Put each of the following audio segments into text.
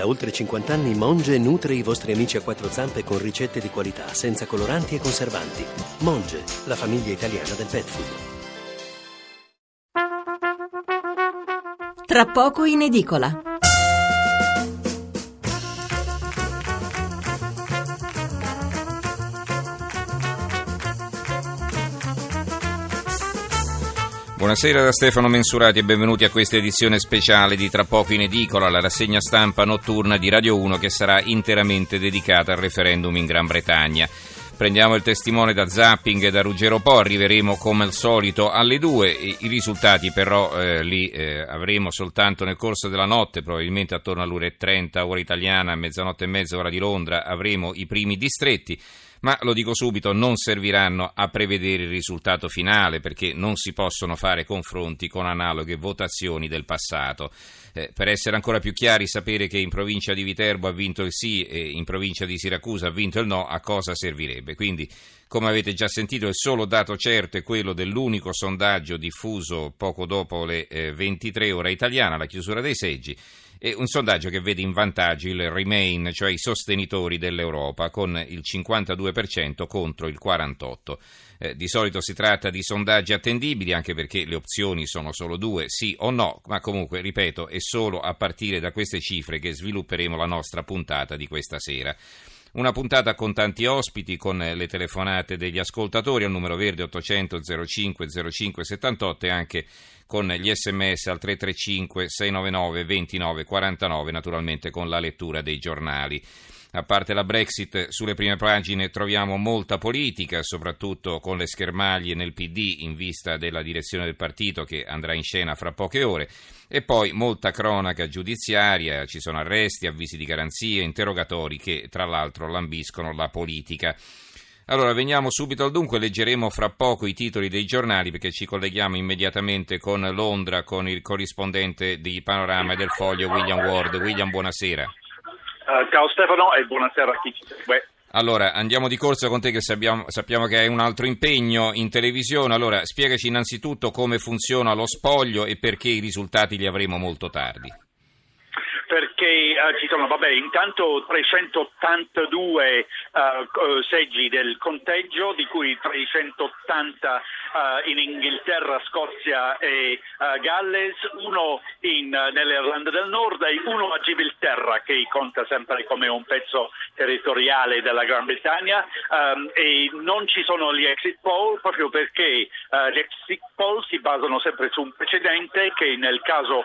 Da oltre 50 anni Monge nutre i vostri amici a quattro zampe con ricette di qualità, senza coloranti e conservanti. Monge, la famiglia italiana del pet food. Tra poco in edicola. Buonasera da Stefano Mensurati e benvenuti a questa edizione speciale di Tra poco in edicola, la rassegna stampa notturna di Radio 1 che sarà interamente dedicata al referendum in Gran Bretagna. Prendiamo il testimone da Zapping e da Ruggero Po, arriveremo come al solito alle 2, i risultati però li avremo soltanto nel corso della notte, probabilmente attorno alle 1:30 ora italiana, mezzanotte e mezza ora di Londra avremo i primi distretti. Ma lo dico subito, non serviranno a prevedere il risultato finale perché non si possono fare confronti con analoghe votazioni del passato. Per essere ancora più chiari, sapere che in provincia di Viterbo ha vinto il sì e in provincia di Siracusa ha vinto il no, a cosa servirebbe? Quindi, come avete già sentito, il solo dato certo è quello dell'unico sondaggio diffuso poco dopo le 23 ora italiana, la chiusura dei seggi, e un sondaggio che vede in vantaggio il Remain, cioè i sostenitori dell'Europa, con il 52% contro il 48%. Di solito si tratta di sondaggi attendibili, anche perché le opzioni sono solo due, sì o no, ma comunque, ripeto, è solo a partire da queste cifre che svilupperemo la nostra puntata di questa sera. Una puntata con tanti ospiti, con le telefonate degli ascoltatori al numero verde 800 05 05 78 e anche con gli sms al 335 699 29 49, naturalmente con la lettura dei giornali. A parte la Brexit, sulle prime pagine troviamo molta politica, soprattutto con le schermaglie nel PD in vista della direzione del partito che andrà in scena fra poche ore, e poi molta cronaca giudiziaria, ci sono arresti, avvisi di garanzia, interrogatori che tra l'altro lambiscono la politica. Allora veniamo subito al dunque, leggeremo fra poco i titoli dei giornali perché ci colleghiamo immediatamente con Londra, con il corrispondente di Panorama e del Foglio William Ward. William, buonasera. Ciao Stefano e buonasera a chi ci segue. Allora, andiamo di corsa con te che sappiamo che hai un altro impegno in televisione. Allora, spiegaci innanzitutto come funziona lo spoglio e perché i risultati li avremo molto tardi. Perché ci sono, intanto 382 seggi del conteggio, di cui 380 in Inghilterra, Scozia e Galles, uno nell'Irlanda del Nord e uno a Gibilterra, che conta sempre come un pezzo territoriale della Gran Bretagna, e non ci sono gli exit poll proprio perché gli exit poll si basano sempre su un precedente che nel caso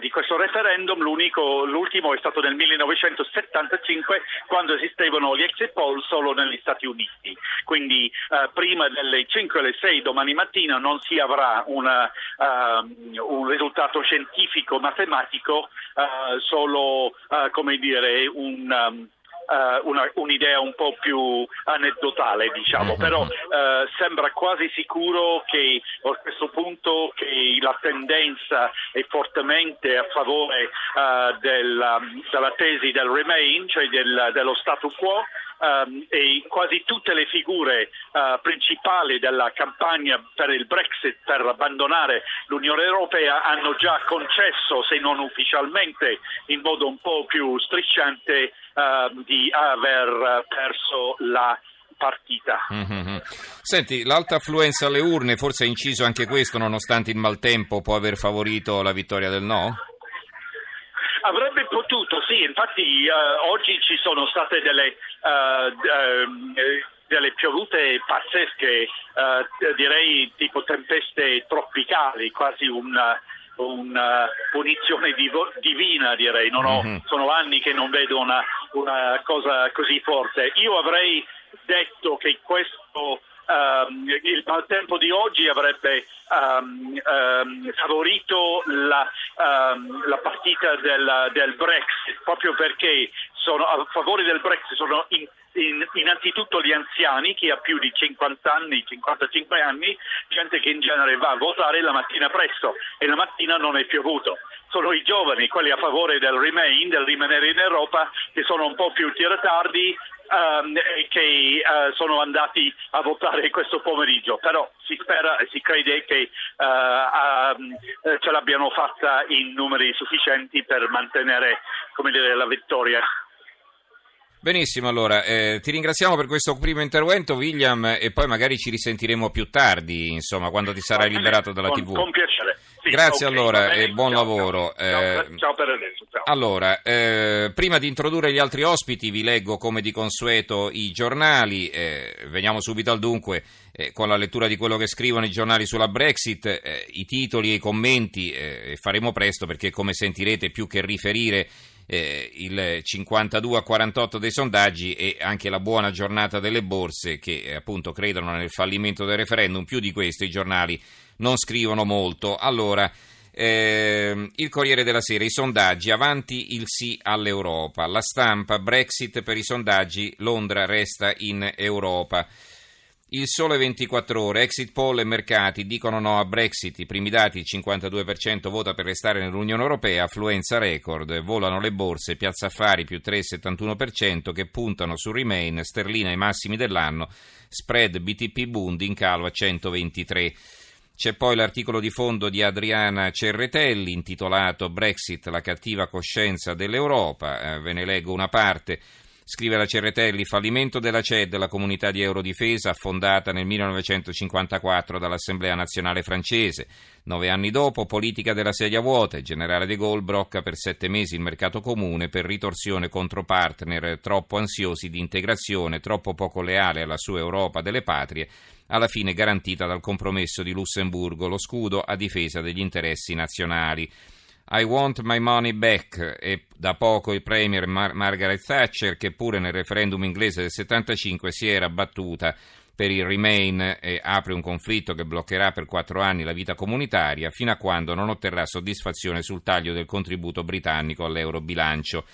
di questo referendum l'ultimo è stato nel 1975, quando esistevano gli exit poll solo negli Stati Uniti. Quindi prima delle 5 alle 6 domani mattina non si avrà un risultato scientifico matematico, solo un'idea un po' più aneddotale, diciamo, però sembra quasi sicuro che a questo punto che la tendenza è fortemente a favore della tesi del Remain, cioè dello statu quo, e quasi tutte le figure principali della campagna per il Brexit, per abbandonare l'Unione Europea, hanno già concesso, se non ufficialmente, in modo un po' più strisciante, di aver perso la partita. Mm-hmm. Senti, l'alta affluenza alle urne, forse è inciso anche questo, nonostante il maltempo, può aver favorito la vittoria del no? Avrebbe potuto, sì, infatti oggi ci sono state delle piovute pazzesche, direi tipo tempeste tropicali, quasi una punizione divina, direi. Sono anni che non vedo una cosa così forte. Io avrei detto che questo il maltempo di oggi avrebbe favorito la partita del Brexit, proprio perché sono a favore del Brexit sono innanzitutto gli anziani, chi ha più di 50 anni, 55 anni, gente che in genere va a votare la mattina presto e la mattina non è piovuto. Sono i giovani, quelli a favore del Remain, del rimanere in Europa, che sono un po' più tiratardi, che sono andati a votare questo pomeriggio, però si spera e si crede che ce l'abbiano fatta in numeri sufficienti per mantenere, come dire, la vittoria. Benissimo, allora ti ringraziamo per questo primo intervento, William, e poi magari ci risentiremo più tardi, insomma, quando ti sarai liberato dalla TV. Con piacere. Sì, grazie, okay, allora, e buon lavoro. Ciao per adesso. Ciao. Allora, prima di introdurre gli altri ospiti vi leggo come di consueto i giornali, veniamo subito al dunque con la lettura di quello che scrivono i giornali sulla Brexit, i titoli e i commenti, faremo presto perché, come sentirete, più che riferire il 52-48 dei sondaggi e anche la buona giornata delle borse che appunto credono nel fallimento del referendum, più di questo i giornali non scrivono molto. Allora, il Corriere della Sera, i sondaggi, avanti il sì all'Europa. La Stampa, Brexit per i sondaggi, Londra resta in Europa. Il Sole 24 Ore, exit poll e mercati dicono no a Brexit, i primi dati, il 52% vota per restare nell'Unione Europea, affluenza record, volano le borse, Piazza Affari più 3,71% che puntano su Remain, sterlina ai massimi dell'anno, spread BTP Bund in calo a 123. C'è poi l'articolo di fondo di Adriana Cerretelli intitolato Brexit, la cattiva coscienza dell'Europa, ve ne leggo una parte. Scrive la Cerretelli, fallimento della CED, la comunità di eurodifesa fondata nel 1954 dall'Assemblea nazionale francese. 9 anni dopo, politica della sedia vuota, il generale De Gaulle blocca per 7 mesi il mercato comune per ritorsione contro partner troppo ansiosi di integrazione, troppo poco leale alla sua Europa delle patrie, alla fine garantita dal compromesso di Lussemburgo, lo scudo a difesa degli interessi nazionali. I want my money back, e da poco il premier Margaret Thatcher, che pure nel referendum inglese del 75 si era battuta per il Remain, e apre un conflitto che bloccherà per 4 anni la vita comunitaria fino a quando non otterrà soddisfazione sul taglio del contributo britannico all'eurobilancio.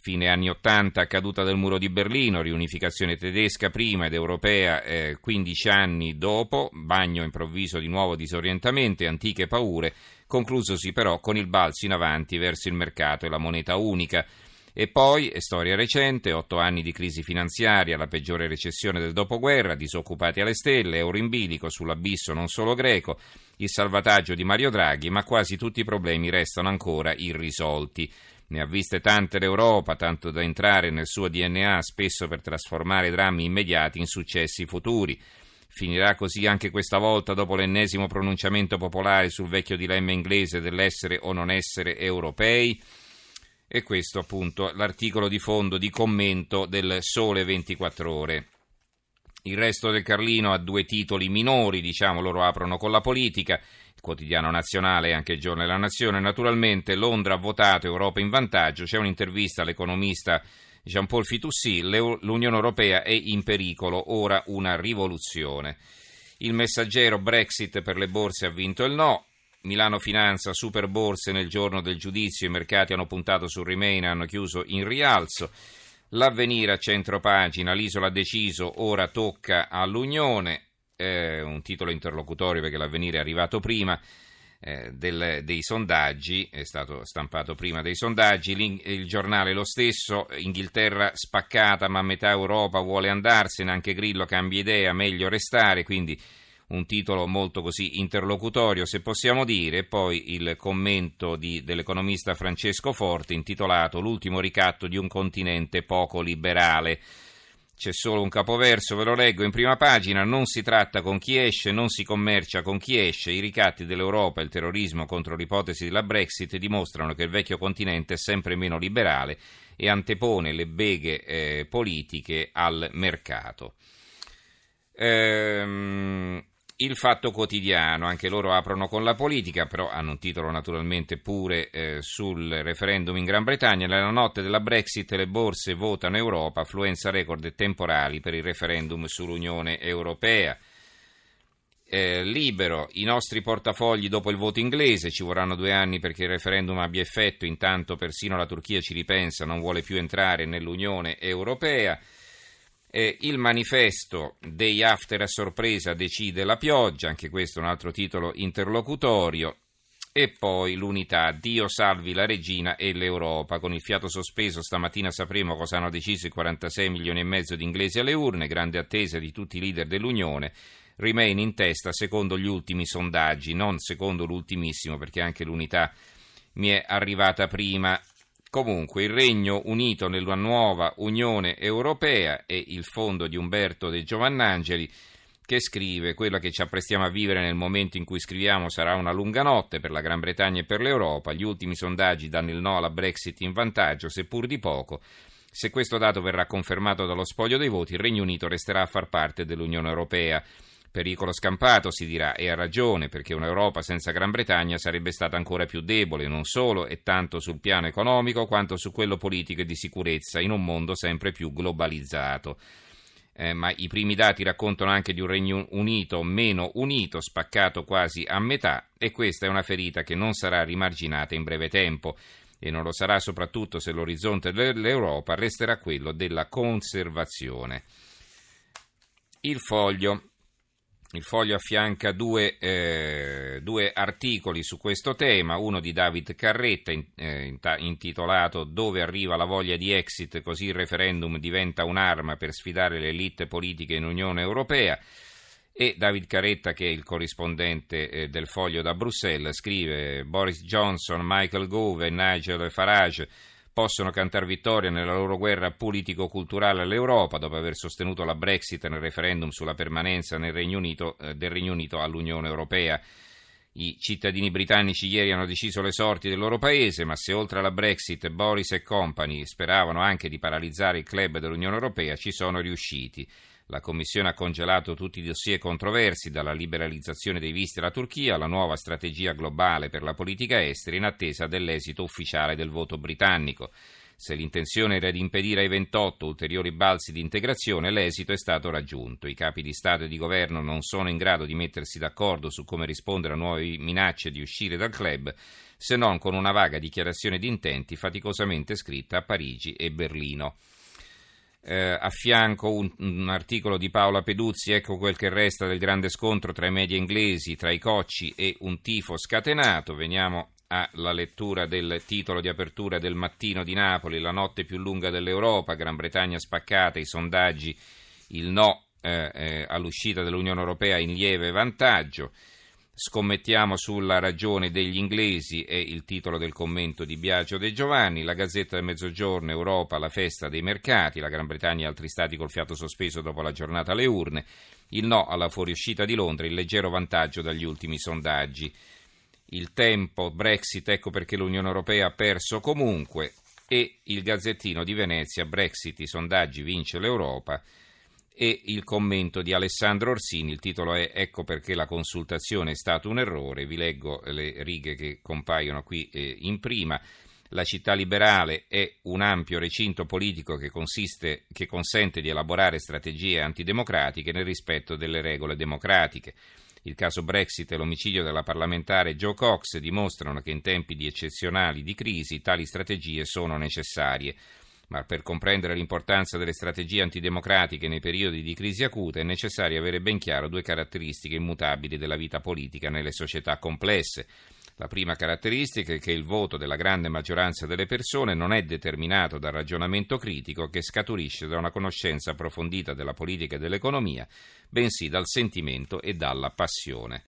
Fine anni 80, caduta del muro di Berlino, riunificazione tedesca prima ed europea 15 anni dopo, bagno improvviso di nuovo disorientamenti, antiche paure, conclusosi però con il balzo in avanti verso il mercato e la moneta unica. E poi, storia recente, 8 anni di crisi finanziaria, la peggiore recessione del dopoguerra, disoccupati alle stelle, euro in bilico, sull'abisso non solo greco, il salvataggio di Mario Draghi, ma quasi tutti i problemi restano ancora irrisolti. Ne ha viste tante l'Europa, tanto da entrare nel suo DNA, spesso per trasformare drammi immediati in successi futuri. Finirà così anche questa volta, dopo l'ennesimo pronunciamento popolare sul vecchio dilemma inglese dell'essere o non essere europei? E questo appunto l'articolo di fondo di commento del Sole 24 Ore. Il resto del Carlino ha 2 titoli minori, diciamo, loro aprono con la politica, il quotidiano nazionale e anche il Giorno della Nazione. Naturalmente Londra ha votato, Europa in vantaggio, c'è un'intervista all'economista Jean-Paul Fitoussi, l'Unione Europea è in pericolo, ora una rivoluzione. Il Messaggero, Brexit per le borse ha vinto il no. Milano Finanza, super borse nel giorno del giudizio, i mercati hanno puntato sul Remain e hanno chiuso in rialzo. L'Avvenire a centropagina, l'isola ha deciso, ora tocca all'Unione, un titolo interlocutorio perché l'Avvenire è arrivato prima dei sondaggi, è stato stampato prima dei sondaggi. Il giornale lo stesso, Inghilterra spaccata ma metà Europa vuole andarsene, anche Grillo cambia idea, meglio restare, quindi un titolo molto così interlocutorio, se possiamo dire. Poi il commento dell'economista Francesco Forti intitolato L'ultimo ricatto di un continente poco liberale. C'è solo un capoverso, ve lo leggo in prima pagina: non si tratta con chi esce, non si commercia con chi esce, i ricatti dell'Europa e il terrorismo contro l'ipotesi della Brexit dimostrano che il vecchio continente è sempre meno liberale e antepone le beghe politiche al mercato. Il Fatto Quotidiano, anche loro aprono con la politica, però hanno un titolo naturalmente pure sul referendum in Gran Bretagna. Nella notte della Brexit le borse votano Europa, affluenza record e temporali per il referendum sull'Unione Europea. Libero, i nostri portafogli dopo il voto inglese, ci vorranno 2 anni perché il referendum abbia effetto, intanto persino la Turchia ci ripensa, non vuole più entrare nell'Unione Europea. Il Manifesto, day after a sorpresa decide la pioggia, anche questo è un altro titolo interlocutorio. E poi l'Unità, Dio salvi la regina e l'Europa. Con il fiato sospeso stamattina sapremo cosa hanno deciso i 46 milioni e mezzo di inglesi alle urne, grande attesa di tutti i leader dell'Unione. Remain in testa secondo gli ultimi sondaggi, non secondo l'ultimissimo perché anche l'Unità mi è arrivata prima. Comunque il Regno Unito nella nuova Unione Europea e il fondo di Umberto De Giovanangeli che scrive: quella che ci apprestiamo a vivere nel momento in cui scriviamo sarà una lunga notte per la Gran Bretagna e per l'Europa. Gli ultimi sondaggi danno il no alla Brexit in vantaggio, seppur di poco. Se questo dato verrà confermato dallo spoglio dei voti, il Regno Unito resterà a far parte dell'Unione Europea. Pericolo scampato, si dirà, e ha ragione, perché un'Europa senza Gran Bretagna sarebbe stata ancora più debole, non solo e tanto sul piano economico quanto su quello politico e di sicurezza, in un mondo sempre più globalizzato. Ma i primi dati raccontano anche di un Regno Unito meno unito, spaccato quasi a metà, e questa è una ferita che non sarà rimarginata in breve tempo, e non lo sarà soprattutto se l'orizzonte dell'Europa resterà quello della conservazione. Il Foglio affianca due articoli su questo tema, uno di David Carretta intitolato "Dove arriva la voglia di exit, così il referendum diventa un'arma per sfidare le elite politiche in Unione Europea", e David Carretta, che è il corrispondente del Foglio da Bruxelles, scrive: "Boris Johnson, Michael Gove e Nigel Farage possono cantar vittoria nella loro guerra politico-culturale all'Europa dopo aver sostenuto la Brexit nel referendum sulla permanenza nel Regno Unito, del Regno Unito all'Unione Europea. I cittadini britannici ieri hanno deciso le sorti del loro paese, ma se oltre alla Brexit Boris e compagni speravano anche di paralizzare il club dell'Unione Europea, ci sono riusciti. La Commissione ha congelato tutti i dossier controversi, dalla liberalizzazione dei visti alla Turchia, alla nuova strategia globale per la politica estera, in attesa dell'esito ufficiale del voto britannico. Se l'intenzione era di impedire ai 28 ulteriori balzi di integrazione, l'esito è stato raggiunto. I capi di Stato e di Governo non sono in grado di mettersi d'accordo su come rispondere a nuove minacce di uscire dal club, se non con una vaga dichiarazione di intenti faticosamente scritta a Parigi e Berlino". A fianco un articolo di Paola Peduzzi, "Ecco quel che resta del grande scontro tra i media inglesi, tra i cocci e un tifo scatenato". Veniamo alla lettura del titolo di apertura del Mattino di Napoli: "La notte più lunga dell'Europa, Gran Bretagna spaccata, i sondaggi, il no all'uscita dell'Unione Europea in lieve vantaggio. Scommettiamo sulla ragione degli inglesi", è il titolo del commento di Biagio De Giovanni. La Gazzetta del Mezzogiorno: "Europa, la festa dei mercati, la Gran Bretagna e altri stati col fiato sospeso dopo la giornata alle urne, il no alla fuoriuscita di Londra, il leggero vantaggio dagli ultimi sondaggi". Il Tempo: "Brexit, ecco perché l'Unione Europea ha perso comunque", e il Gazzettino di Venezia: "Brexit, i sondaggi, vince l'Europa", e il commento di Alessandro Orsini, il titolo è "Ecco perché la consultazione è stato un errore". Vi leggo le righe che compaiono qui in prima: "La città liberale è un ampio recinto politico che consente di elaborare strategie antidemocratiche nel rispetto delle regole democratiche. Il caso Brexit e l'omicidio della parlamentare Jo Cox dimostrano che in tempi di eccezionali di crisi tali strategie sono necessarie. Ma per comprendere l'importanza delle strategie antidemocratiche nei periodi di crisi acuta è necessario avere ben chiaro due caratteristiche immutabili della vita politica nelle società complesse. La prima caratteristica è che il voto della grande maggioranza delle persone non è determinato dal ragionamento critico che scaturisce da una conoscenza approfondita della politica e dell'economia, bensì dal sentimento e dalla passione".